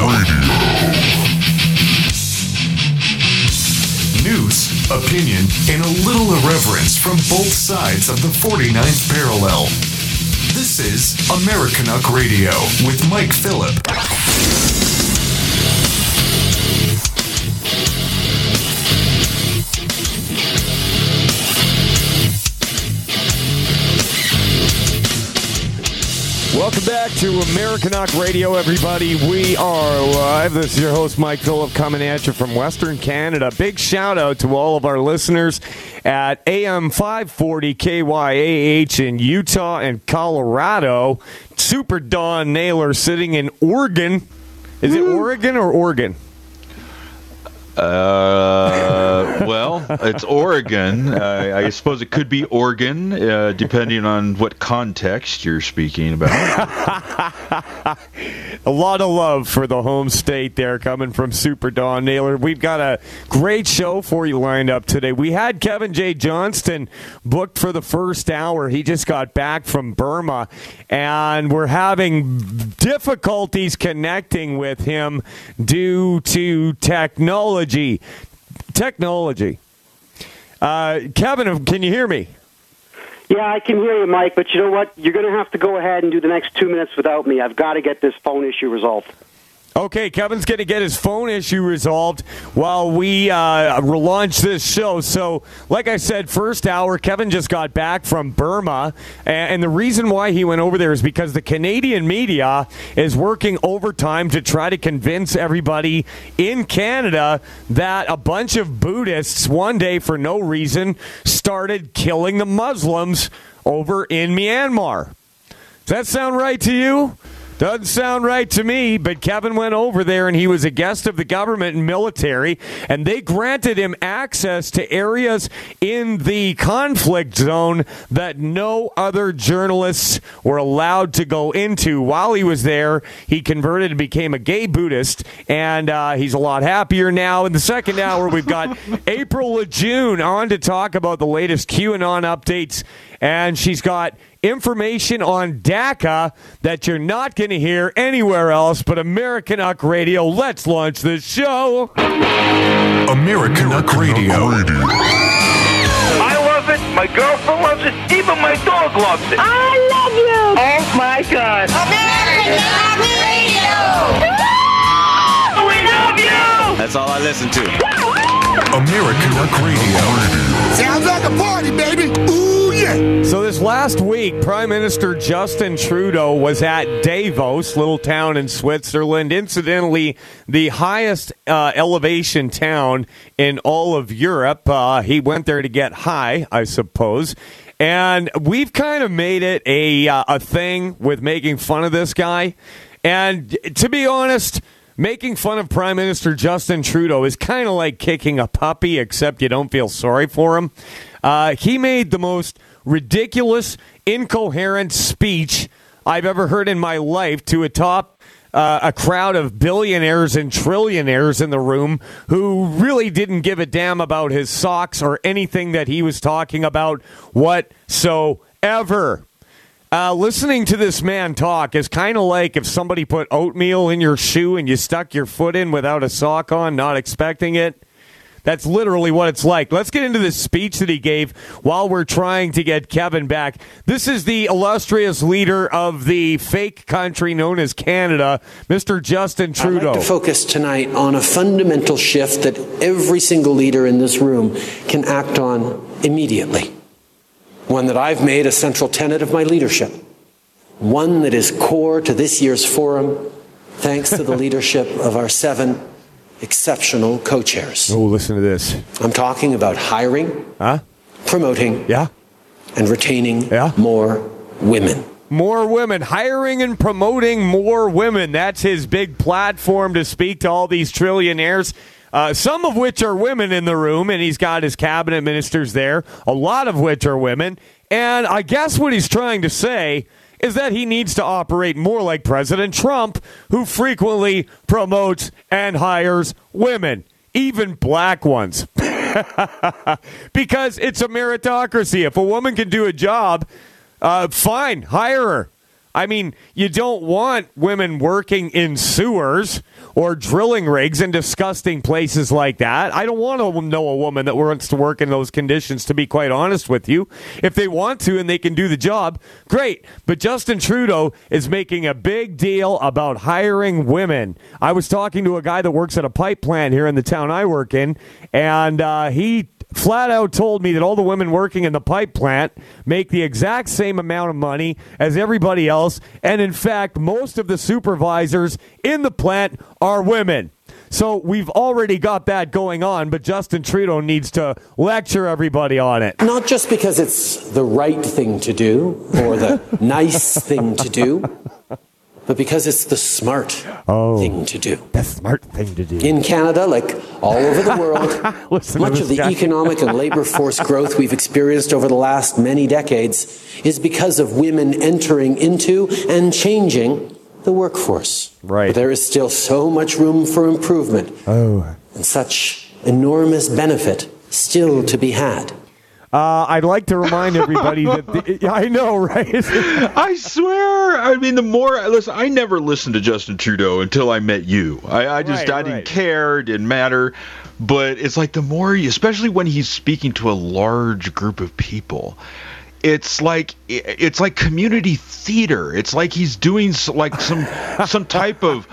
Radio. News, opinion, and a little irreverence from both sides of the 49th parallel. This is Americanuck Radio with Mike Phillip. Welcome back to Americanuck Radio, everybody. We are live. This is your host, Mike Phillip, coming at you from Western Canada. Big shout-out to all of our listeners at AM540KYAH in Utah and Colorado. Super Dawn Naylor sitting in Oregon. Is it Oregon or Oregon? Well, it's Oregon. I suppose it could be Oregon, depending on what context you're speaking about. A lot of love for the home state there coming from Super Dawn Naylor. We've got a great show for you lined up today. We had Kevin J. Johnston booked for the first hour. He just got back from Burma, and we're having difficulties connecting with him due to technology. Kevin, can you hear me? Yeah, I can hear you, Mike, but you know what? You're going to have to go ahead and do the next 2 minutes without me. I've got to get this phone issue resolved. Okay, Kevin's going to get his phone issue resolved while we relaunch this show. So, like I said, first hour, Kevin just got back from Burma. And the reason why he went over there is because the Canadian media is working overtime to try to convince everybody in Canada that a bunch of Buddhists, one day for no reason, started killing the Muslims over in Myanmar. Does that sound right to you? Doesn't sound right to me, but Kevin went over there and he was a guest of the government and military, and they granted him access to areas in the conflict zone that no other journalists were allowed to go into. While he was there, he converted and became a gay Buddhist, and he's a lot happier now. In the second hour, we've got April LeJune on to talk about the latest QAnon updates, and she's got information on DACA that you're not going to hear anywhere else but Americanuck Radio. Let's launch this show. Americanuck Radio. I love it. My girlfriend loves it. Even my dog loves it. I love you. Oh, my God. Americanuck Radio. We love you. That's all I listen to. Americanuck Radio. Sounds like a party, baby. Ooh. So this last week, Prime Minister Justin Trudeau was at Davos, little town in Switzerland, incidentally the highest elevation town in all of Europe. He went there to get high, I suppose. And we've kind of made it a thing with making fun of this guy. And to be honest, making fun of Prime Minister Justin Trudeau is kind of like kicking a puppy, except you don't feel sorry for him. He made the most ridiculous, incoherent speech I've ever heard in my life to a crowd of billionaires and trillionaires in the room who really didn't give a damn about his socks or anything that he was talking about whatsoever. Listening to this man talk is kind of like if somebody put oatmeal in your shoe and you stuck your foot in without a sock on, not expecting it. That's literally what it's like. Let's get into this speech that he gave while we're trying to get Kevin back. This is the illustrious leader of the fake country known as Canada, Mr. Justin Trudeau. I'd like to focus tonight on a fundamental shift that every single leader in this room can act on immediately. One that I've made a central tenet of my leadership. One that is core to this year's forum, thanks to the leadership of our seven exceptional co-chairs. Oh, listen to this. I'm talking about hiring, promoting, and retaining more women. More women. Hiring and promoting more women. That's his big platform to speak to all these trillionaires, some of which are women in the room, and he's got his cabinet ministers there, a lot of which are women. And I guess what he's trying to say is that he needs to operate more like President Trump, who frequently promotes and hires women, even black ones. Because it's a meritocracy. If a woman can do a job, fine, hire her. I mean, you don't want women working in sewers or drilling rigs in disgusting places like that. I don't want to know a woman that wants to work in those conditions, to be quite honest with you. If they want to and they can do the job, great. But Justin Trudeau is making a big deal about hiring women. I was talking to a guy that works at a pipe plant here in the town I work in, and he flat out told me that all the women working in the pipe plant make the exact same amount of money as everybody else, and in fact, most of the supervisors in the plant are women. So we've already got that going on, but Justin Trudeau needs to lecture everybody on it. Not just because it's the right thing to do or the nice thing to do, but because it's the smart thing to do. The smart thing to do. In Canada, like all over the world, much of the economic and labor force growth we've experienced over the last many decades is because of women entering into and changing the workforce. Right. But there is still so much room for improvement. Oh. And such enormous benefit still to be had. I'd like to remind everybody that... I know, right? I swear. I mean, the more... Listen, I never listened to Justin Trudeau until I met you. I didn't care, didn't matter. But it's like the more... Especially when he's speaking to a large group of people... It's like community theater. It's like he's doing like some type of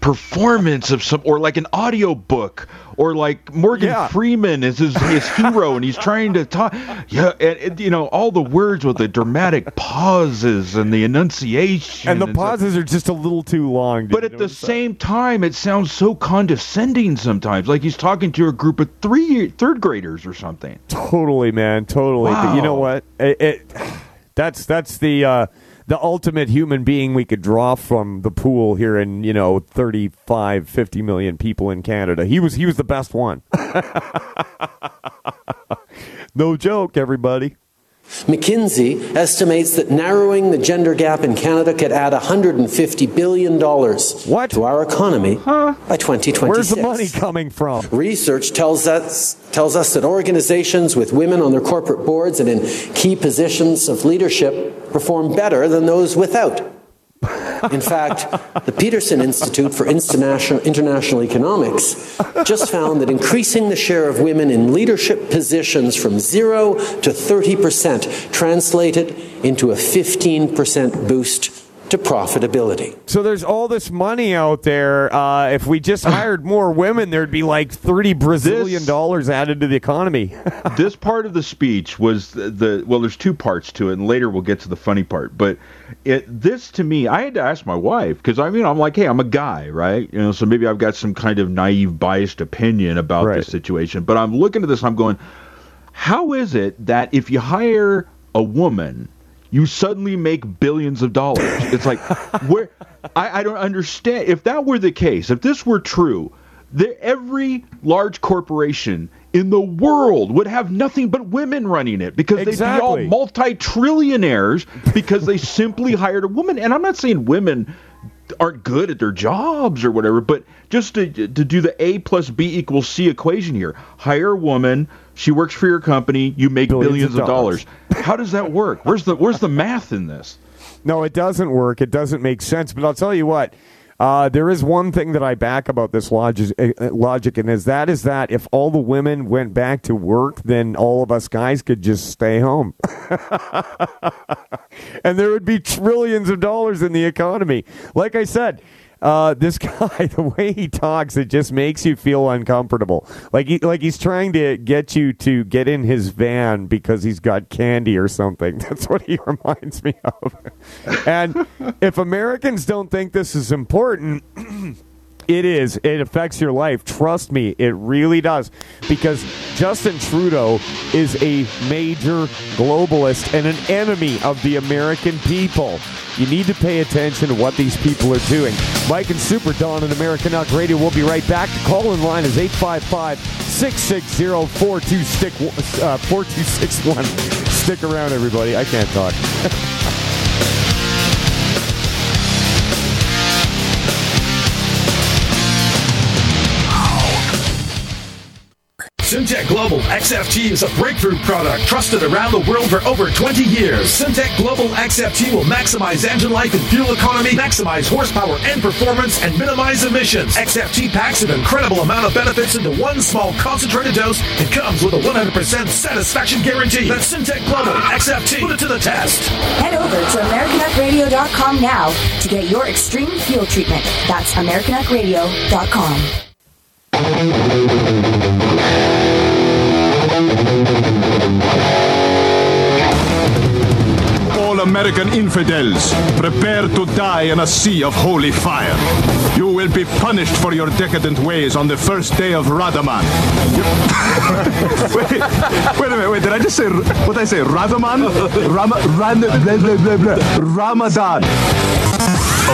performance of some, or like an audio book, or like Morgan Freeman is his hero, and he's trying to talk. Yeah, and you know, all the words with the dramatic pauses and the enunciation, and the pauses are just a little too long. But at the same time, it sounds so condescending sometimes, like he's talking to a group of third graders or something. Totally, man. Totally. Wow. You know what? That's the ultimate human being we could draw from the pool here in, 35, 50 million people in Canada. He was the best one. No joke, everybody. McKinsey estimates that narrowing the gender gap in Canada could add $150 billion to our economy by 2026. Where's the money coming from? Research tells us that organizations with women on their corporate boards and in key positions of leadership perform better than those without. In fact, the Peterson Institute for International Economics just found that increasing the share of women in leadership positions from 0 to 30% translated into a 15% boost to profitability. So there's all this money out there. If we just hired more women, there'd be like $30 billion added to the economy. This part of the speech was there's two parts to it, and later we'll get to the funny part. But this to me, I had to ask my wife, because I'm like, hey, I'm a guy, right? So maybe I've got some kind of naive, biased opinion about this situation. But I'm looking at this, I'm going, how is it that if you hire a woman, you suddenly make billions of dollars? It's like, where? I don't understand. If that were the case, if this were true, every large corporation in the world would have nothing but women running it, because they'd be all multi-trillionaires because they simply hired a woman. And I'm not saying women aren't good at their jobs or whatever, but just to do the A plus B equals C equation here. Hire a woman, she works for your company, you make billions of dollars. How does that work? Where's the math in this? No, it doesn't work. It doesn't make sense. But I'll tell you what, there is one thing that I back about this logic, and is that if all the women went back to work, then all of us guys could just stay home. And there would be trillions of dollars in the economy. Like I said, this guy, the way he talks, it just makes you feel uncomfortable. Like he's trying to get you to get in his van because he's got candy or something. That's what he reminds me of. And if Americans don't think this is important, it is. It affects your life. Trust me, it really does. Because Justin Trudeau is a major globalist and an enemy of the American people. You need to pay attention to what these people are doing. Mike and Super Dawn and Americanuck Radio will be right back. The call-in line is 855-660-4261. Stick around, everybody. I can't talk. Syntech Global XFT is a breakthrough product trusted around the world for over 20 years. Syntech Global XFT will maximize engine life and fuel economy, maximize horsepower and performance, and minimize emissions. XFT packs an incredible amount of benefits into one small concentrated dose and comes with a 100% satisfaction guarantee. That's Syntech Global XFT. Put it to the test. Head over to AmericAnuckRadio.com now to get your extreme fuel treatment. That's AmericAnuckRadio.com. All American infidels, prepare to die in a sea of holy fire. You will be punished for your decadent ways on the first day of Ramadan. Wait a minute, did I just say, what did I say, Ramadan? Ramadan.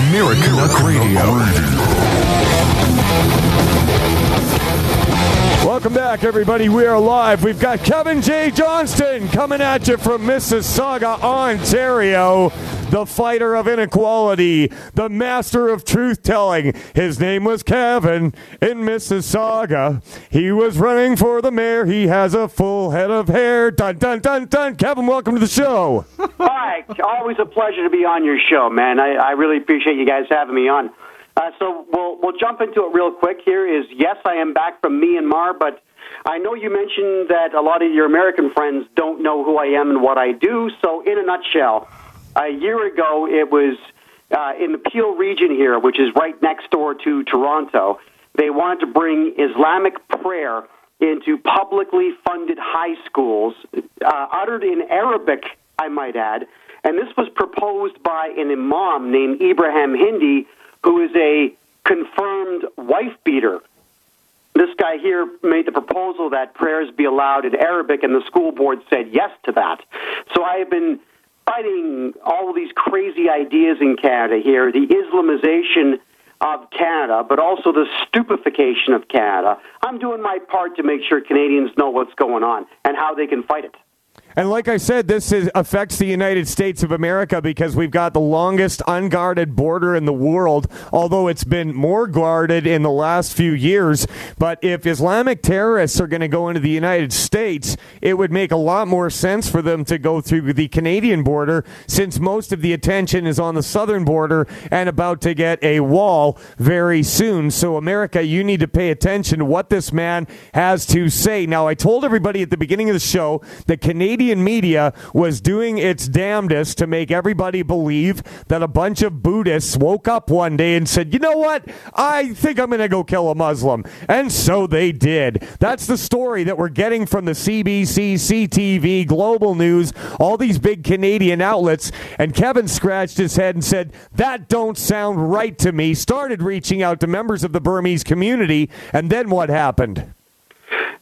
Americanuck Radio. Welcome back, everybody. We are live. We've got Kevin J. Johnston coming at you from Mississauga, Ontario. The fighter of inequality, the master of truth-telling. His name was Kevin in Mississauga. He was running for the mayor. He has a full head of hair. Dun, dun, dun, dun. Kevin, welcome to the show. Hi. Always a pleasure to be on your show, man. I really appreciate you guys having me on. So we'll jump into it real quick here. Yes, I am back from Myanmar, but I know you mentioned that a lot of your American friends don't know who I am and what I do, so in a nutshell, a year ago, it was in the Peel region here, which is right next door to Toronto. They wanted to bring Islamic prayer into publicly funded high schools, uttered in Arabic, I might add. And this was proposed by an imam named Ibrahim Hindi, who is a confirmed wife beater. This guy here made the proposal that prayers be allowed in Arabic, and the school board said yes to that. So I have been fighting all of these crazy ideas in Canada here, the Islamization of Canada, but also the stupefaction of Canada. I'm doing my part to make sure Canadians know what's going on and how they can fight it. And like I said, this affects the United States of America because we've got the longest unguarded border in the world, although it's been more guarded in the last few years. But if Islamic terrorists are going to go into the United States, it would make a lot more sense for them to go through the Canadian border since most of the attention is on the southern border and about to get a wall very soon. So, America, you need to pay attention to what this man has to say. Now, I told everybody at the beginning of the show that Canadian media was doing its damnedest to make everybody believe that a bunch of Buddhists woke up one day and said, you know what, I think I'm going to go kill a Muslim. And so they did. That's the story that we're getting from the CBC, CTV, Global News, all these big Canadian outlets. And Kevin scratched his head and said, that don't sound right to me. Started reaching out to members of the Burmese community. And then what happened?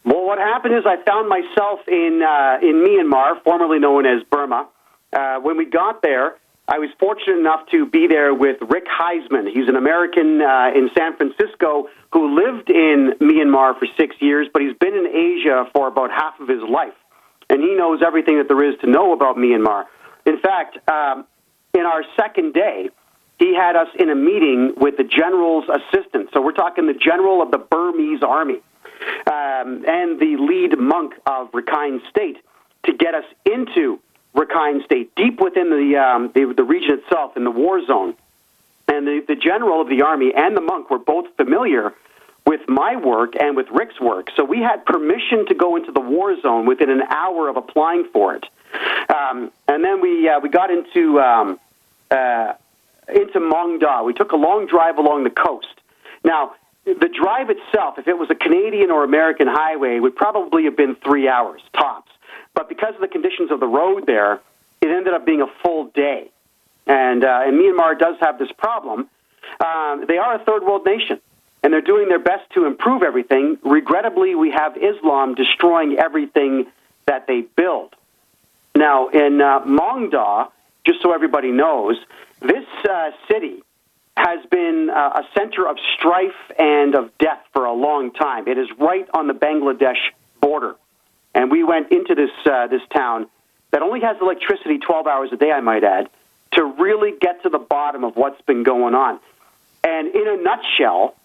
Well, what happened is I found myself in Myanmar, formerly known as Burma. When we got there, I was fortunate enough to be there with Rick Heisman. He's an American in San Francisco who lived in Myanmar for 6 years, but he's been in Asia for about half of his life, and he knows everything that there is to know about Myanmar. In fact, in our second day, he had us in a meeting with the general's assistant. So we're talking the general of the Burmese army. And the lead monk of Rakhine State to get us into Rakhine State, deep within the region itself, in the war zone. And the general of the army and the monk were both familiar with my work and with Rick's work. So we had permission to go into the war zone within an hour of applying for it. And then we got into Maungdaw. We took a long drive along the coast. Now, the drive itself, if it was a Canadian or American highway, would probably have been 3 hours, tops. But because of the conditions of the road there, it ended up being a full day. And Myanmar does have this problem. They are a third world nation, and they're doing their best to improve everything. Regrettably, we have Islam destroying everything that they build. Now, in Maungdaw, just so everybody knows, this city has been a center of strife and of death for a long time. It is right on the Bangladesh border. And we went into this town that only has electricity 12 hours a day, I might add, to really get to the bottom of what's been going on. And in a nutshell,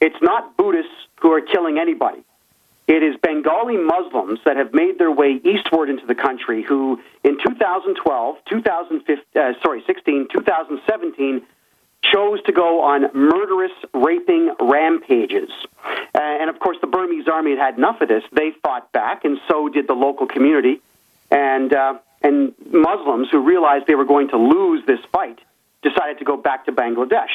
it's not Buddhists who are killing anybody. It is Bengali Muslims that have made their way eastward into the country who, in 2012, 2016, 2017, chose to go on murderous, raping rampages. And, of course, the Burmese army had enough of this. They fought back, and so did the local community. And Muslims who realized they were going to lose this fight decided to go back to Bangladesh.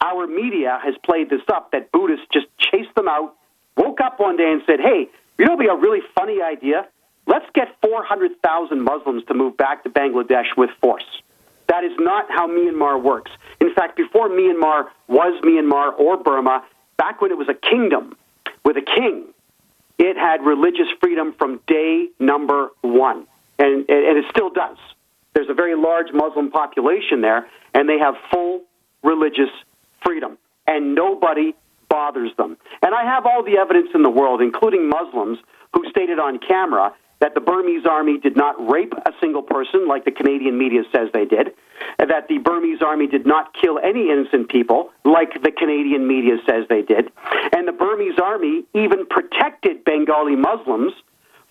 Our media has played this up, that Buddhists just chased them out, woke up one day and said, hey, you know, it'd be a really funny idea. Let's get 400,000 Muslims to move back to Bangladesh with force. That is not how Myanmar works. In fact, before Myanmar was Myanmar or Burma, back when it was a kingdom with a king, it had religious freedom from day number one, and it still does. There's a very large Muslim population there, and they have full religious freedom, and nobody bothers them. And I have all the evidence in the world, including Muslims, who stated on camera that the Burmese army did not rape a single person like the Canadian media says they did, that the Burmese army did not kill any innocent people like the Canadian media says they did, and the Burmese army even protected Bengali Muslims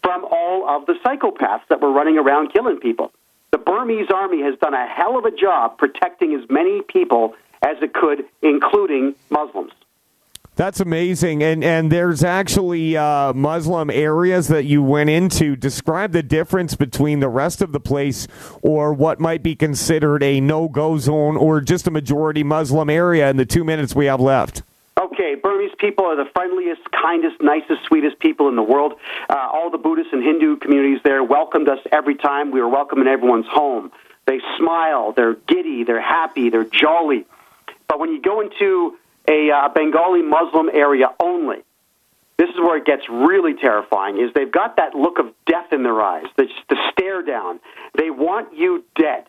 from all of the psychopaths that were running around killing people. The Burmese army has done a hell of a job protecting as many people as it could, including Muslims. That's amazing, and there's actually Muslim areas that you went into. Describe the difference between the rest of the place or what might be considered a no-go zone or just a majority Muslim area in the 2 minutes we have left. Okay, Burmese people are the friendliest, kindest, nicest, sweetest people in the world. All the Buddhist and Hindu communities there welcomed us every time. We were welcome in everyone's home. They smile, they're giddy, they're happy, they're jolly. But when you go into a Bengali Muslim area only, this is where it gets really terrifying, is they've got that look of death in their eyes, the stare down. They want you dead.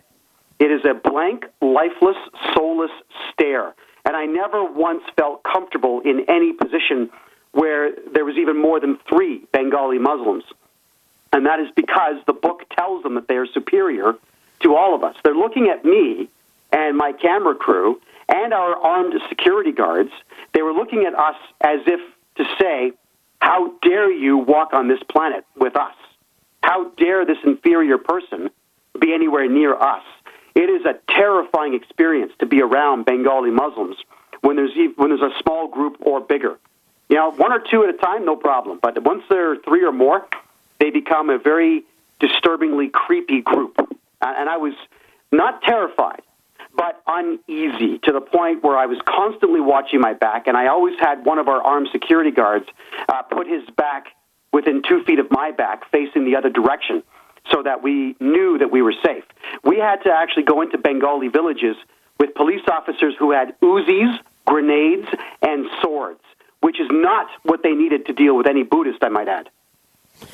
It is a blank, lifeless, soulless stare. And I never once felt comfortable in any position where there was even more than 3 Bengali Muslims. And that is because the book tells them that they are superior to all of us. They're looking at me and my camera crew and our armed security guards. They were looking at us as if to say, how dare you walk on this planet with us? How dare this inferior person be anywhere near us? It is a terrifying experience to be around Bengali Muslims when there's a small group or bigger. You know, 1 or 2 at a time, no problem. But once there are 3 or more, they become a very disturbingly creepy group. And I was not terrified, but uneasy, to the point where I was constantly watching my back, and I always had one of our armed security guards put his back within 2 feet of my back, facing the other direction, so that we knew that we were safe. We had to actually go into Bengali villages with police officers who had Uzis, grenades, and swords, which is not what they needed to deal with any Buddhist, I might add.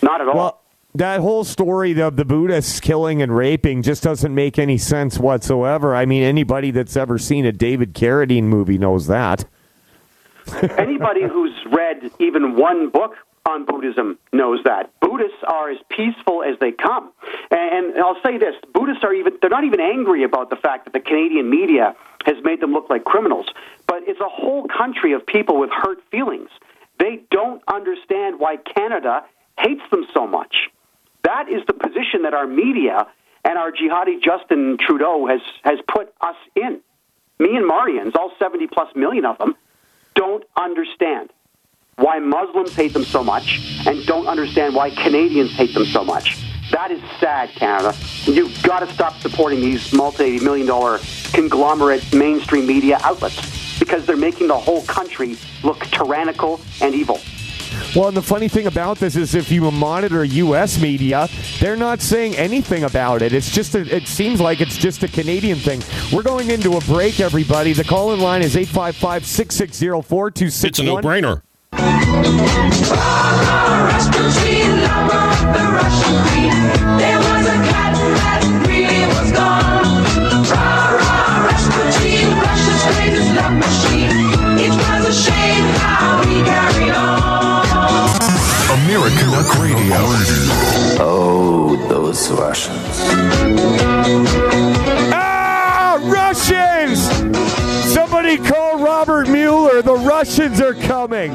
Not at all. Well, that whole story of the Buddhists killing and raping just doesn't make any sense whatsoever. I mean, anybody that's ever seen a David Carradine movie knows that. Anybody who's read even one book on Buddhism knows that. Buddhists are as peaceful as they come. And I'll say this, Buddhists are they're not even angry about the fact that the Canadian media has made them look like criminals. But it's a whole country of people with hurt feelings. They don't understand why Canada hates them so much. That is the position that our media and our jihadi Justin Trudeau has put us in. Myanmarians, all 70-plus million of them, don't understand why Muslims hate them so much and don't understand why Canadians hate them so much. That is sad, Canada. You've got to stop supporting these multi-million-dollar conglomerate mainstream media outlets because they're making the whole country look tyrannical and evil. Well, and the funny thing about this is if you monitor U.S. media, they're not saying anything about it. It's just it seems like it's just a Canadian thing. We're going into a break, everybody. The call-in line is 855-660-4261. It's a no-brainer. There was a cat that really was gone. Rasputin, Russia's greatest love machine. It was a shame how he carried on. Americanuck Radio. Oh, those Russians. Ah, Russians! Somebody call Robert Mueller. The Russians are coming.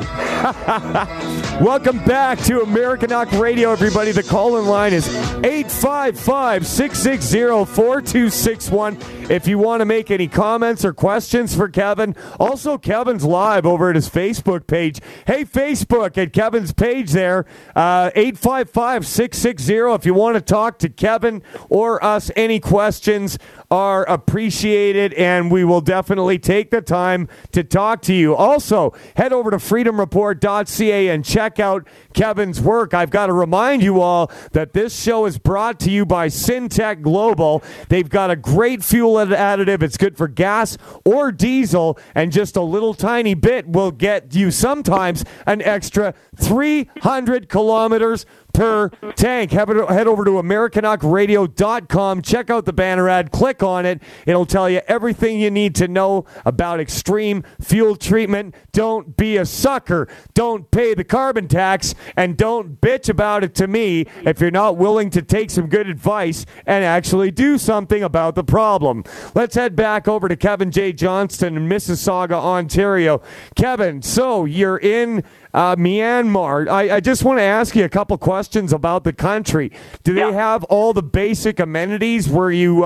Welcome back to Americanuck Radio, everybody. The call-in line is 855-660-4261 if you want to make any comments or questions for Kevin. Also, Kevin's live over at his Facebook page. Hey, Facebook, at Kevin's page there, 855-660 if you want to talk to Kevin or us. Any questions are appreciated, and we will definitely take the time to talk to you. Also, head over to freedomreport.ca and check out Kevin's work. I've got to remind you all that this show is brought to you by Syntech Global. They've got a great fuel additive. It's good for gas or diesel, and just a little tiny bit will get you sometimes an extra 300 kilometers per tank. Head over to AmericanuckRadio.com. Check out the banner ad. Click on it. It'll tell you everything you need to know about extreme fuel treatment. Don't be a sucker. Don't pay the carbon tax. And don't bitch about it to me if you're not willing to take some good advice and actually do something about the problem. Let's head back over to Kevin J. Johnston in Mississauga, Ontario. Kevin, so you're in Myanmar. I just want to ask you a couple questions about the country. Do they have all the basic amenities? Were you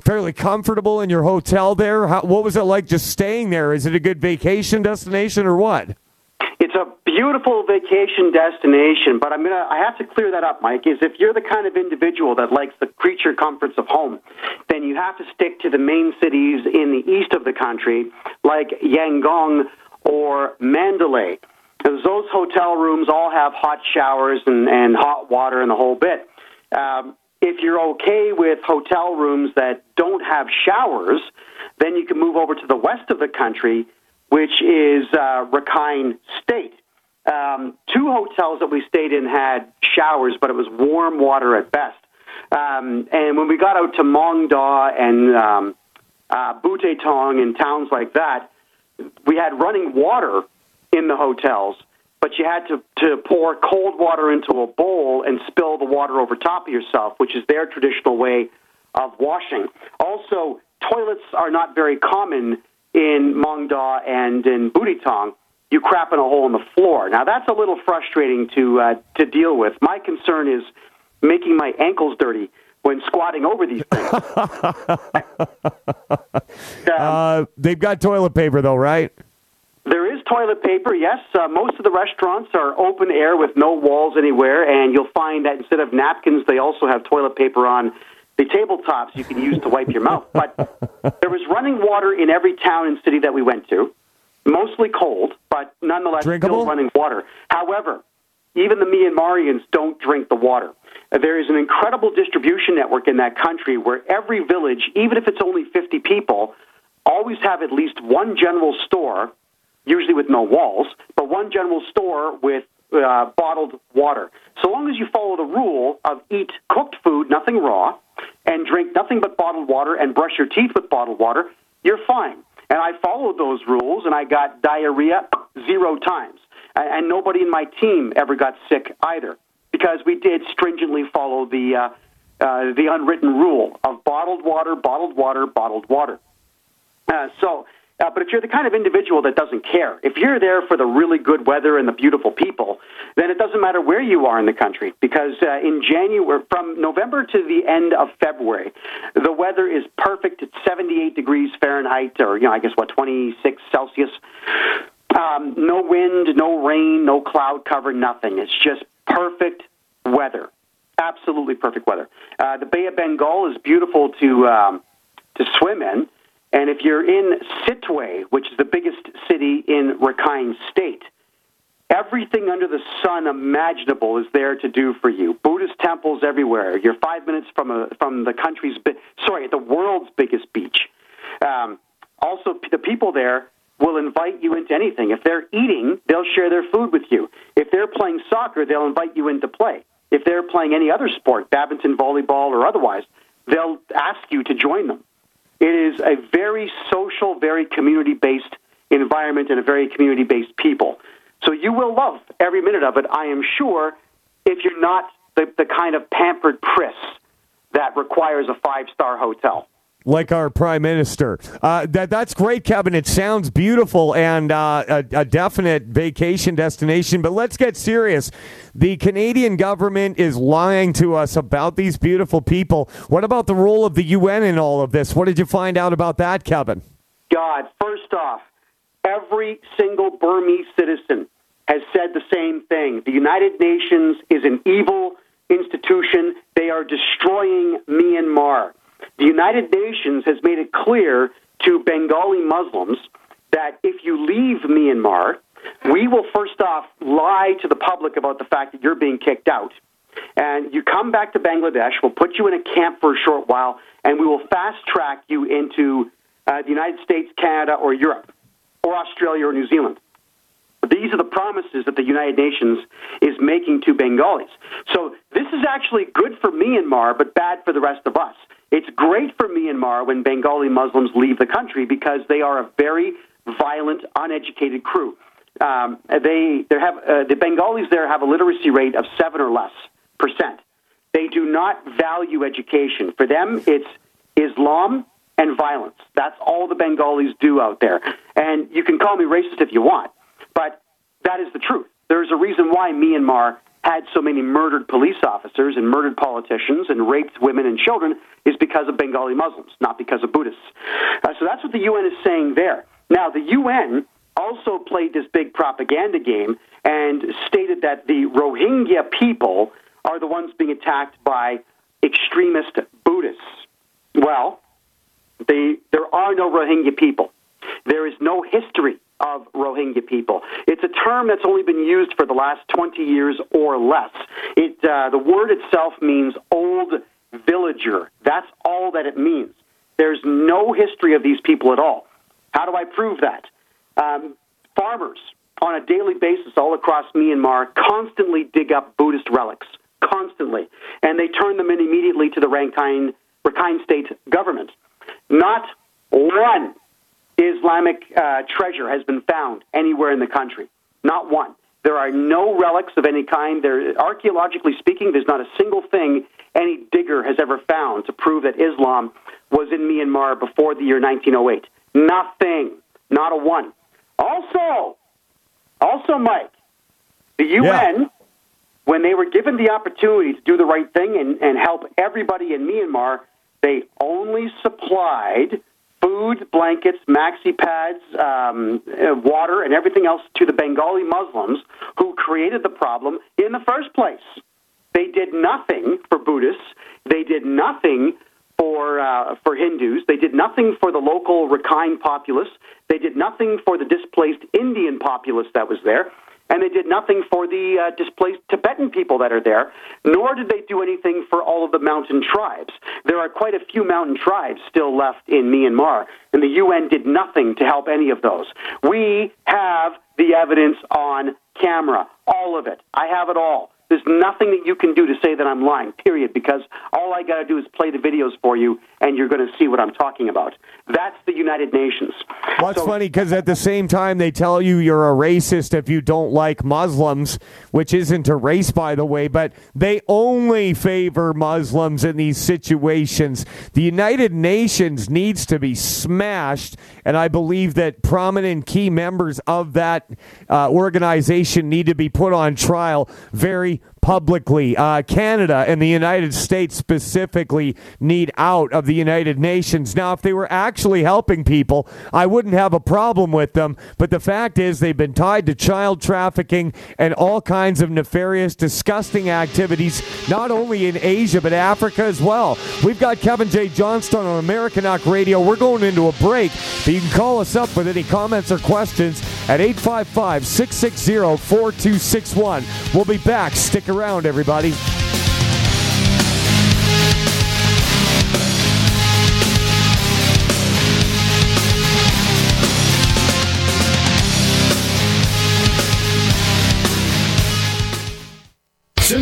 fairly comfortable in your hotel there? What was it like just staying there? Is it a good vacation destination or what? It's a beautiful vacation destination, but I have to clear that up, Mike, is if you're the kind of individual that likes the creature comforts of home, then you have to stick to the main cities in the east of the country, like Yangon or Mandalay. Those hotel rooms all have hot showers and hot water and the whole bit. If you're okay with hotel rooms that don't have showers, then you can move over to the west of the country, which is Rakhine State. Two hotels that we stayed in had showers, but it was warm water at best. And when we got out to Maungdaw and Buthidaung and towns like that, we had running water in the hotels, but you had to pour cold water into a bowl and spill the water over top of yourself, which is their traditional way of washing. Also, toilets are not very common in Maungdaw and in Buthidaung. You crap in a hole in the floor. Now, that's a little frustrating to deal with. My concern is making my ankles dirty when squatting over these things. They've got toilet paper, though, right? There is toilet paper, yes. Most of the restaurants are open air with no walls anywhere, and you'll find that instead of napkins, they also have toilet paper on the tabletops you can use to wipe your mouth. But there was running water in every town and city that we went to, mostly cold, but nonetheless still running water. However, even the Myanmarians don't drink the water. There is an incredible distribution network in that country where every village, even if it's only 50 people, always have at least one general store, usually with no walls, but one general store with bottled water. So long as you follow the rule of eat cooked food, nothing raw, and drink nothing but bottled water and brush your teeth with bottled water, you're fine. And I followed those rules, and I got diarrhea 0 times. And nobody in my team ever got sick either, because we did stringently follow the unwritten rule of bottled water, bottled water, bottled water. But if you're the kind of individual that doesn't care, if you're there for the really good weather and the beautiful people, then it doesn't matter where you are in the country, because in January, from November to the end of February, the weather is perfect at 78 degrees Fahrenheit, or, 26 Celsius. No wind, no rain, no cloud cover, nothing. It's just perfect weather, absolutely perfect weather. The Bay of Bengal is beautiful to swim in. And if you're in Sitwe, which is the biggest city in Rakhine State, everything under the sun imaginable is there to do for you. Buddhist temples everywhere. You're 5 minutes from the the world's biggest beach. Also, the people there will invite you into anything. If they're eating, they'll share their food with you. If they're playing soccer, they'll invite you in to play. If they're playing any other sport, badminton, volleyball, or otherwise, they'll ask you to join them. It is a very social, very community-based environment and a very community-based people. So you will love every minute of it, I am sure, if you're not the kind of pampered priss that requires a 5-star hotel. like our prime minister. That's great, Kevin. It sounds beautiful and a definite vacation destination. But let's get serious. The Canadian government is lying to us about these beautiful people. What about the role of the UN in all of this? What did you find out about that, Kevin? God, first off, every single Burmese citizen has said the same thing. The United Nations is an evil institution. They are destroying Myanmar. The United Nations has made it clear to Bengali Muslims that if you leave Myanmar, we will first off lie to the public about the fact that you're being kicked out. And you come back to Bangladesh, we'll put you in a camp for a short while, and we will fast-track you into the United States, Canada, or Europe, or Australia, or New Zealand. These are the promises that the United Nations is making to Bengalis. So this is actually good for Myanmar, but bad for the rest of us. It's great for Myanmar when Bengali Muslims leave the country because they are a very violent, uneducated crew. The Bengalis there have a literacy rate of 7% or less. They do not value education. For them, it's Islam and violence. That's all the Bengalis do out there. And you can call me racist if you want, but that is the truth. There's a reason why Myanmar had so many murdered police officers and murdered politicians and raped women and children is because of Bengali Muslims, not because of Buddhists. So that's what the UN is saying there. Now, the UN also played this big propaganda game and stated that the Rohingya people are the ones being attacked by extremist Buddhists. Well, there are no Rohingya people. There is no history of Rohingya people. It's a term that's only been used for the last 20 years or less. The word itself means old villager. That's all that it means. There's no history of these people at all. How do I prove that? Farmers, on a daily basis all across Myanmar, constantly dig up Buddhist relics, constantly, and they turn them in immediately to the Rakhine State government. Not one Islamic treasure has been found anywhere in the country. Not one. There are no relics of any kind. Archaeologically speaking, there's not a single thing any digger has ever found to prove that Islam was in Myanmar before the year 1908. Nothing. Not a one. Also, Mike, the UN, when they were given the opportunity to do the right thing and help everybody in Myanmar, they only supplied food, blankets, maxi pads, water, and everything else to the Bengali Muslims who created the problem in the first place. They did nothing for Buddhists. They did nothing for Hindus. They did nothing for the local Rakhine populace. They did nothing for the displaced Indian populace that was there. And they did nothing for the displaced Tibetan people that are there, nor did they do anything for all of the mountain tribes. There are quite a few mountain tribes still left in Myanmar, and the UN did nothing to help any of those. We have the evidence on camera, all of it. I have it all. There's nothing that you can do to say that I'm lying, period, because all I got to do is play the videos for you, and you're going to see what I'm talking about. That's the United Nations. Well, it's funny, because at the same time, they tell you you're a racist if you don't like Muslims, which isn't a race, by the way, but they only favor Muslims in these situations. The United Nations needs to be smashed, and I believe that prominent key members of that organization need to be put on trial very publicly. Canada and the United States specifically need out of the United Nations. Now, if they were actually helping people, I wouldn't have a problem with them. But the fact is they've been tied to child trafficking and all kinds of nefarious, disgusting activities, not only in Asia, but Africa as well. We've got Kevin J. Johnston on Americanuck Radio. We're going into a break, but you can call us up with any comments or questions at 855-660-4261. We'll be back. Stick around, everybody.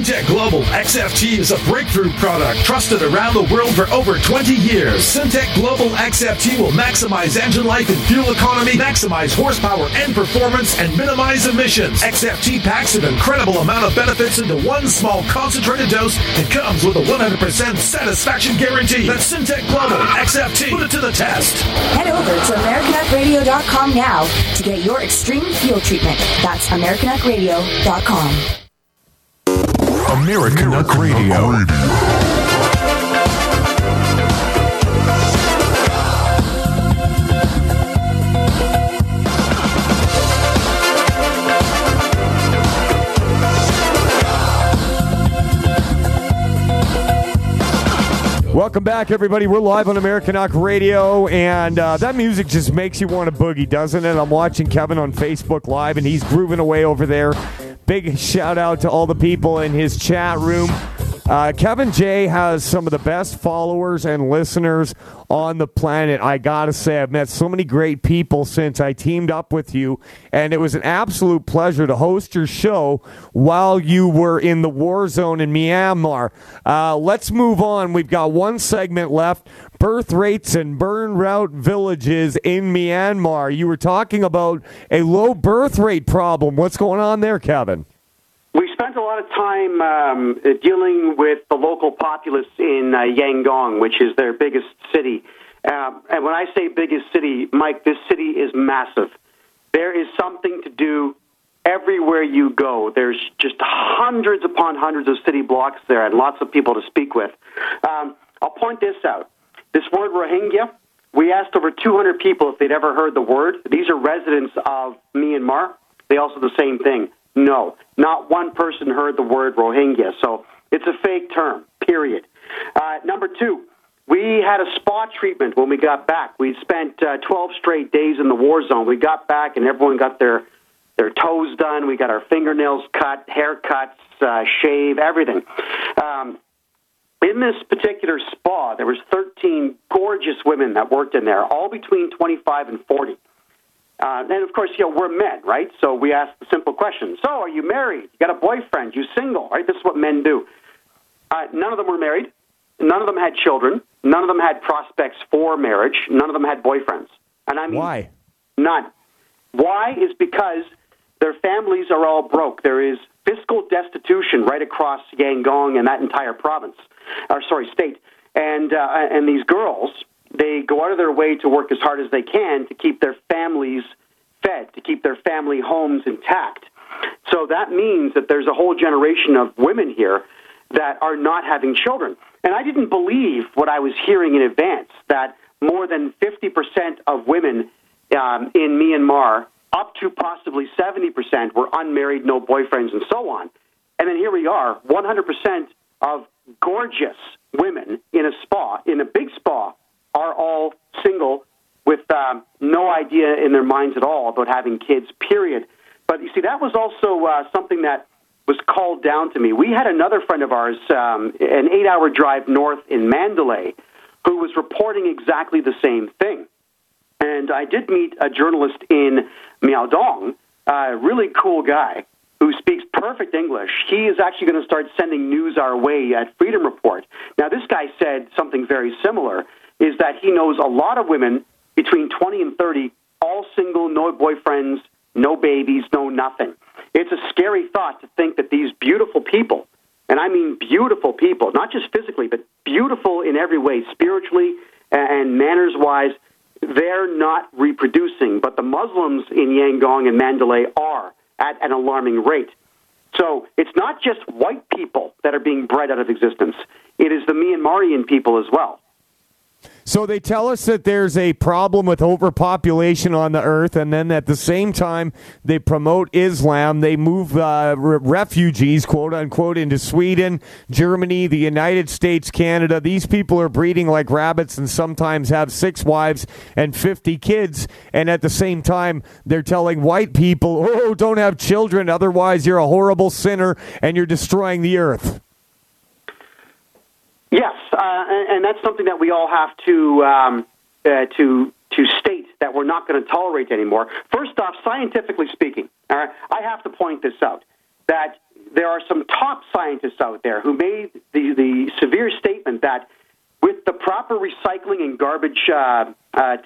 Syntech Global XFT is a breakthrough product trusted around the world for over 20 years. Syntech Global XFT will maximize engine life and fuel economy, maximize horsepower and performance, and minimize emissions. XFT packs an incredible amount of benefits into one small concentrated dose and comes with a 100% satisfaction guarantee. That's Syntech Global XFT. Put it to the test. Head over to AmericanuckRadio.com now to get your extreme fuel treatment. That's AmericanuckRadio.com. Americanuck Radio. Welcome back, everybody. We're live on Americanuck Radio, and that music just makes you want to boogie, doesn't it? I'm watching Kevin on Facebook Live, and he's grooving away over there. Big shout out to all the people in his chat room. Kevin J. has some of the best followers and listeners on the planet. I gotta say, I've met so many great people since I teamed up with you, and it was an absolute pleasure to host your show while you were in the war zone in Myanmar. Let's move on. We've got one segment left, birth rates and burn-out villages in Myanmar. You were talking about a low birth rate problem. What's going on there, Kevin? We spent a lot of time dealing with the local populace in Yangon, which is their biggest city. And when I say biggest city, Mike, this city is massive. There is something to do everywhere you go. There's just hundreds upon hundreds of city blocks there and lots of people to speak with. I'll point this out. This word Rohingya, we asked over 200 people if they'd ever heard the word. These are residents of Myanmar. They also do the same thing. No, not one person heard the word Rohingya, so it's a fake term, period. Number two, we had a spa treatment when we got back. We spent 12 straight days in the war zone. We got back, and everyone got their toes done. We got our fingernails cut, haircuts, shave, everything. In this particular spa, there was 13 gorgeous women that worked in there, all between 25 and 40. And, of course, we're men, right? So we ask the simple question. So are you married? You got a boyfriend? You single, right? This is what men do. None of them were married. None of them had children. None of them had prospects for marriage. None of them had boyfriends. And I mean, why? None. Why is because their families are all broke. There is fiscal destitution right across Yangon and that entire state. And these girls, they go out of their way to work as hard as they can to keep their families fed, to keep their family homes intact. So that means that there's a whole generation of women here that are not having children. And I didn't believe what I was hearing in advance, that more than 50% of women in Myanmar, up to possibly 70%, were unmarried, no boyfriends, and so on. And then here we are, 100% of gorgeous women in a spa, in a big spa, are all single with no idea in their minds at all about having kids, period. But, you see, that was also something that was called down to me. We had another friend of ours, an 8-hour drive north in Mandalay, who was reporting exactly the same thing. And I did meet a journalist in Maungdaw, a really cool guy who speaks perfect English. He is actually going to start sending news our way at Freedom Report. Now, this guy said something very similar, is that he knows a lot of women between 20 and 30, all single, no boyfriends, no babies, no nothing. It's a scary thought to think that these beautiful people, and I mean beautiful people, not just physically, but beautiful in every way, spiritually and manners-wise, they're not reproducing. But the Muslims in Yangon and Mandalay are at an alarming rate. So it's not just white people that are being bred out of existence. It is the Myanmarian people as well. So they tell us that there's a problem with overpopulation on the earth, and then at the same time they promote Islam. They move refugees, quote-unquote, into Sweden, Germany, the United States, Canada. These people are breeding like rabbits and sometimes have 6 wives and 50 kids, and at the same time they're telling white people, oh, don't have children, otherwise you're a horrible sinner and you're destroying the earth. Yes, and that's something that we all have to state that we're not going to tolerate anymore. First off, scientifically speaking, all right, I have to point this out, that there are some top scientists out there who made the severe statement that with the proper recycling and garbage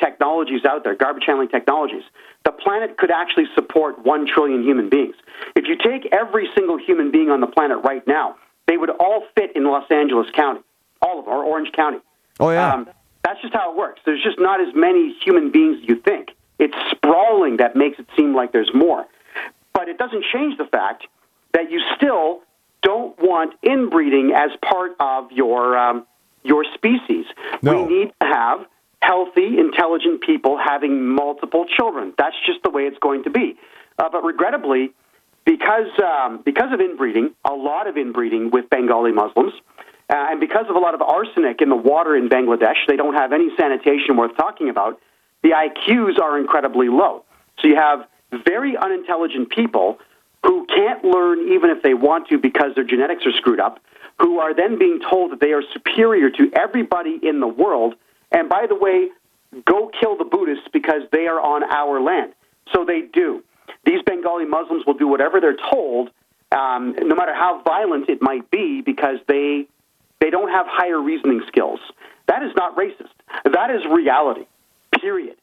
technologies out there, garbage handling technologies, the planet could actually support 1 trillion human beings. If you take every single human being on the planet right now, they would all fit in Los Angeles County, all of them, or Orange County. Oh, yeah. That's just how it works. There's just not as many human beings as you think. It's sprawling that makes it seem like there's more. But it doesn't change the fact that you still don't want inbreeding as part of your species. No. We need to have healthy, intelligent people having multiple children. That's just the way it's going to be. But regrettably, because of inbreeding, a lot of inbreeding with Bengali Muslims, and because of a lot of arsenic in the water in Bangladesh, they don't have any sanitation worth talking about, the IQs are incredibly low. So you have very unintelligent people who can't learn even if they want to because their genetics are screwed up, who are then being told that they are superior to everybody in the world. And by the way, go kill the Buddhists because they are on our land. So they do. These Bengali Muslims will do whatever they're told, no matter how violent it might be, because they don't have higher reasoning skills. That is not racist. That is reality, period.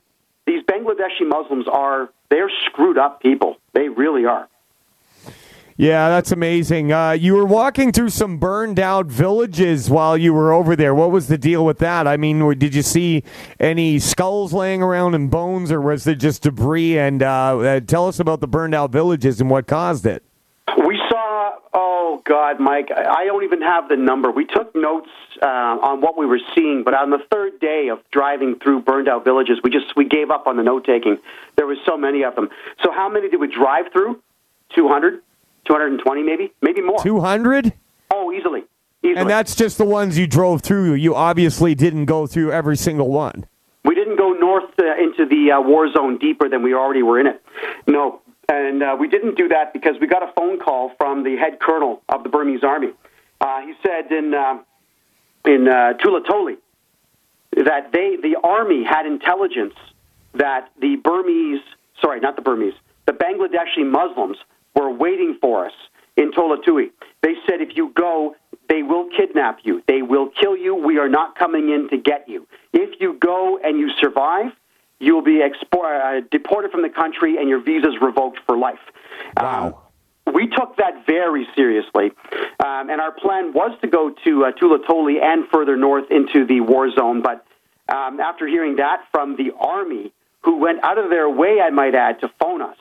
These Bangladeshi Muslims they're screwed up people. They really are. Yeah, that's amazing. You were walking through some burned out villages while you were over there. What was the deal with that? I mean, did you see any skulls laying around and bones, or was there just debris? And tell us about the burned out villages and what caused it. We saw, oh God, Mike, I don't even have the number. We took notes on what we were seeing, but on the third day of driving through burned out villages, we gave up on the note taking. There were so many of them. So how many did we drive through? 200? 220 maybe more. 200? Oh, easily. And that's just the ones you drove through. You obviously didn't go through every single one. We didn't go north into the war zone deeper than we already were in it. No, and we didn't do that because we got a phone call from the head colonel of the Burmese army. He said in Tula-Toli that the army had intelligence that the Bangladeshi Muslims were waiting for us in Tolatui. They said, if you go, they will kidnap you. They will kill you. We are not coming in to get you. If you go and you survive, you'll be deported from the country and your visa's revoked for life. Wow. We took that very seriously, and our plan was to go to Tula-Toli and further north into the war zone, but after hearing that from the army, who went out of their way, I might add, to phone us,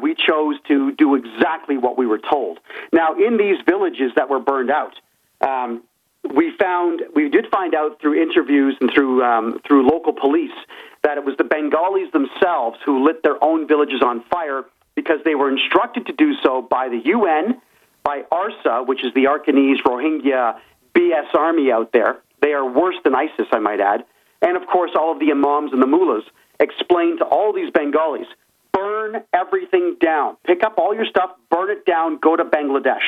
we chose to do exactly what we were told. Now, in these villages that were burned out, we did find out through interviews and through local police that it was the Bengalis themselves who lit their own villages on fire because they were instructed to do so by the UN, by ARSA, which is the Arakanese Rohingya BS army out there. They are worse than ISIS, I might add. And, of course, all of the imams and the mullahs explained to all these Bengalis, burn everything down. Pick up all your stuff, burn it down, go to Bangladesh,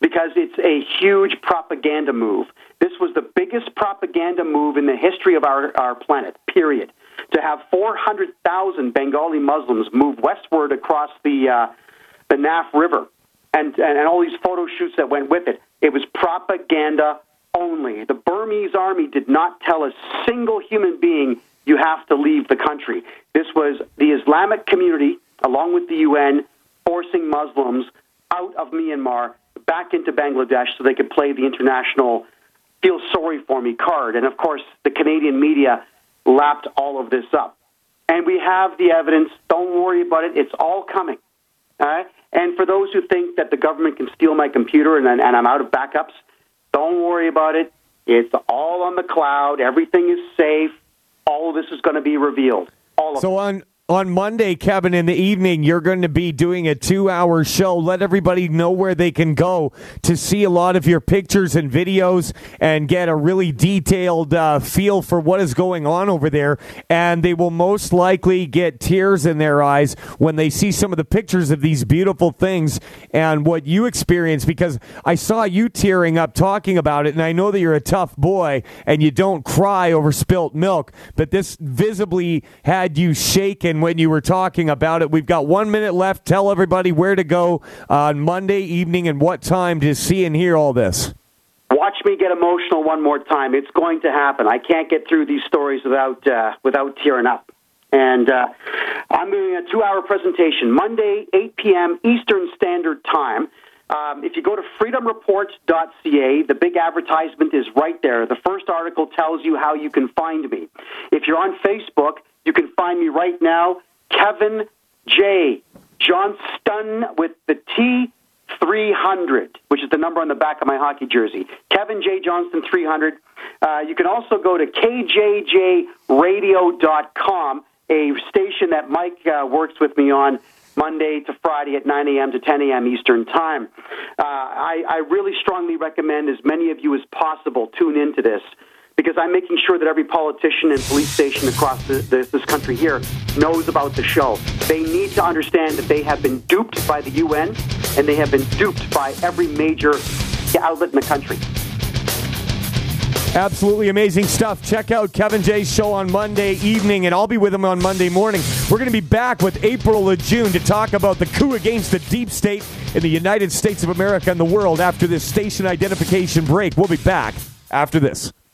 because it's a huge propaganda move. This was the biggest propaganda move in the history of our planet, period. To have 400,000 Bengali Muslims move westward across the Naf River and all these photo shoots that went with it, it was propaganda only. The Burmese army did not tell a single human being, you have to leave the country. This was the Islamic community, along with the UN, forcing Muslims out of Myanmar back into Bangladesh so they could play the international feel sorry for me card. And, of course, the Canadian media lapped all of this up. And we have the evidence. Don't worry about it. It's all coming. All right? And for those who think that the government can steal my computer and I'm out of backups, don't worry about it. It's all on the cloud. Everything is safe. All of this is going to be revealed. On Monday, Kevin, in the evening, you're going to be doing a 2-hour show. Let everybody know where they can go to see a lot of your pictures and videos and get a really detailed feel for what is going on over there. And they will most likely get tears in their eyes when they see some of the pictures of these beautiful things and what you experience, because I saw you tearing up talking about it. And I know that you're a tough boy and you don't cry over spilt milk, but this visibly had you shaken in when you were talking about it. We've got 1 minute left. Tell everybody where to go on Monday evening and what time to see and hear all this. Watch me get emotional one more time. It's going to happen. I can't get through these stories without tearing up. And I'm doing a 2-hour presentation, Monday, 8 p.m. Eastern Standard Time. If you go to freedomreport.ca, the big advertisement is right there. The first article tells you how you can find me. If you're on Facebook, you can find me right now, Kevin J. Johnston with the T300, which is the number on the back of my hockey jersey. Kevin J. Johnston 300. You can also go to kjjradio.com, a station that Mike works with me on Monday to Friday at 9 a.m. to 10 a.m. Eastern Time. I really strongly recommend as many of you as possible tune into this, because I'm making sure that every politician and police station across this country here knows about the show. They need to understand that they have been duped by the UN, and they have been duped by every major outlet in the country. Absolutely amazing stuff. Check out Kevin J's show on Monday evening, and I'll be with him on Monday morning. We're going to be back with April LeJune to talk about the coup against the deep state in the United States of America and the world after this station identification break. We'll be back after this.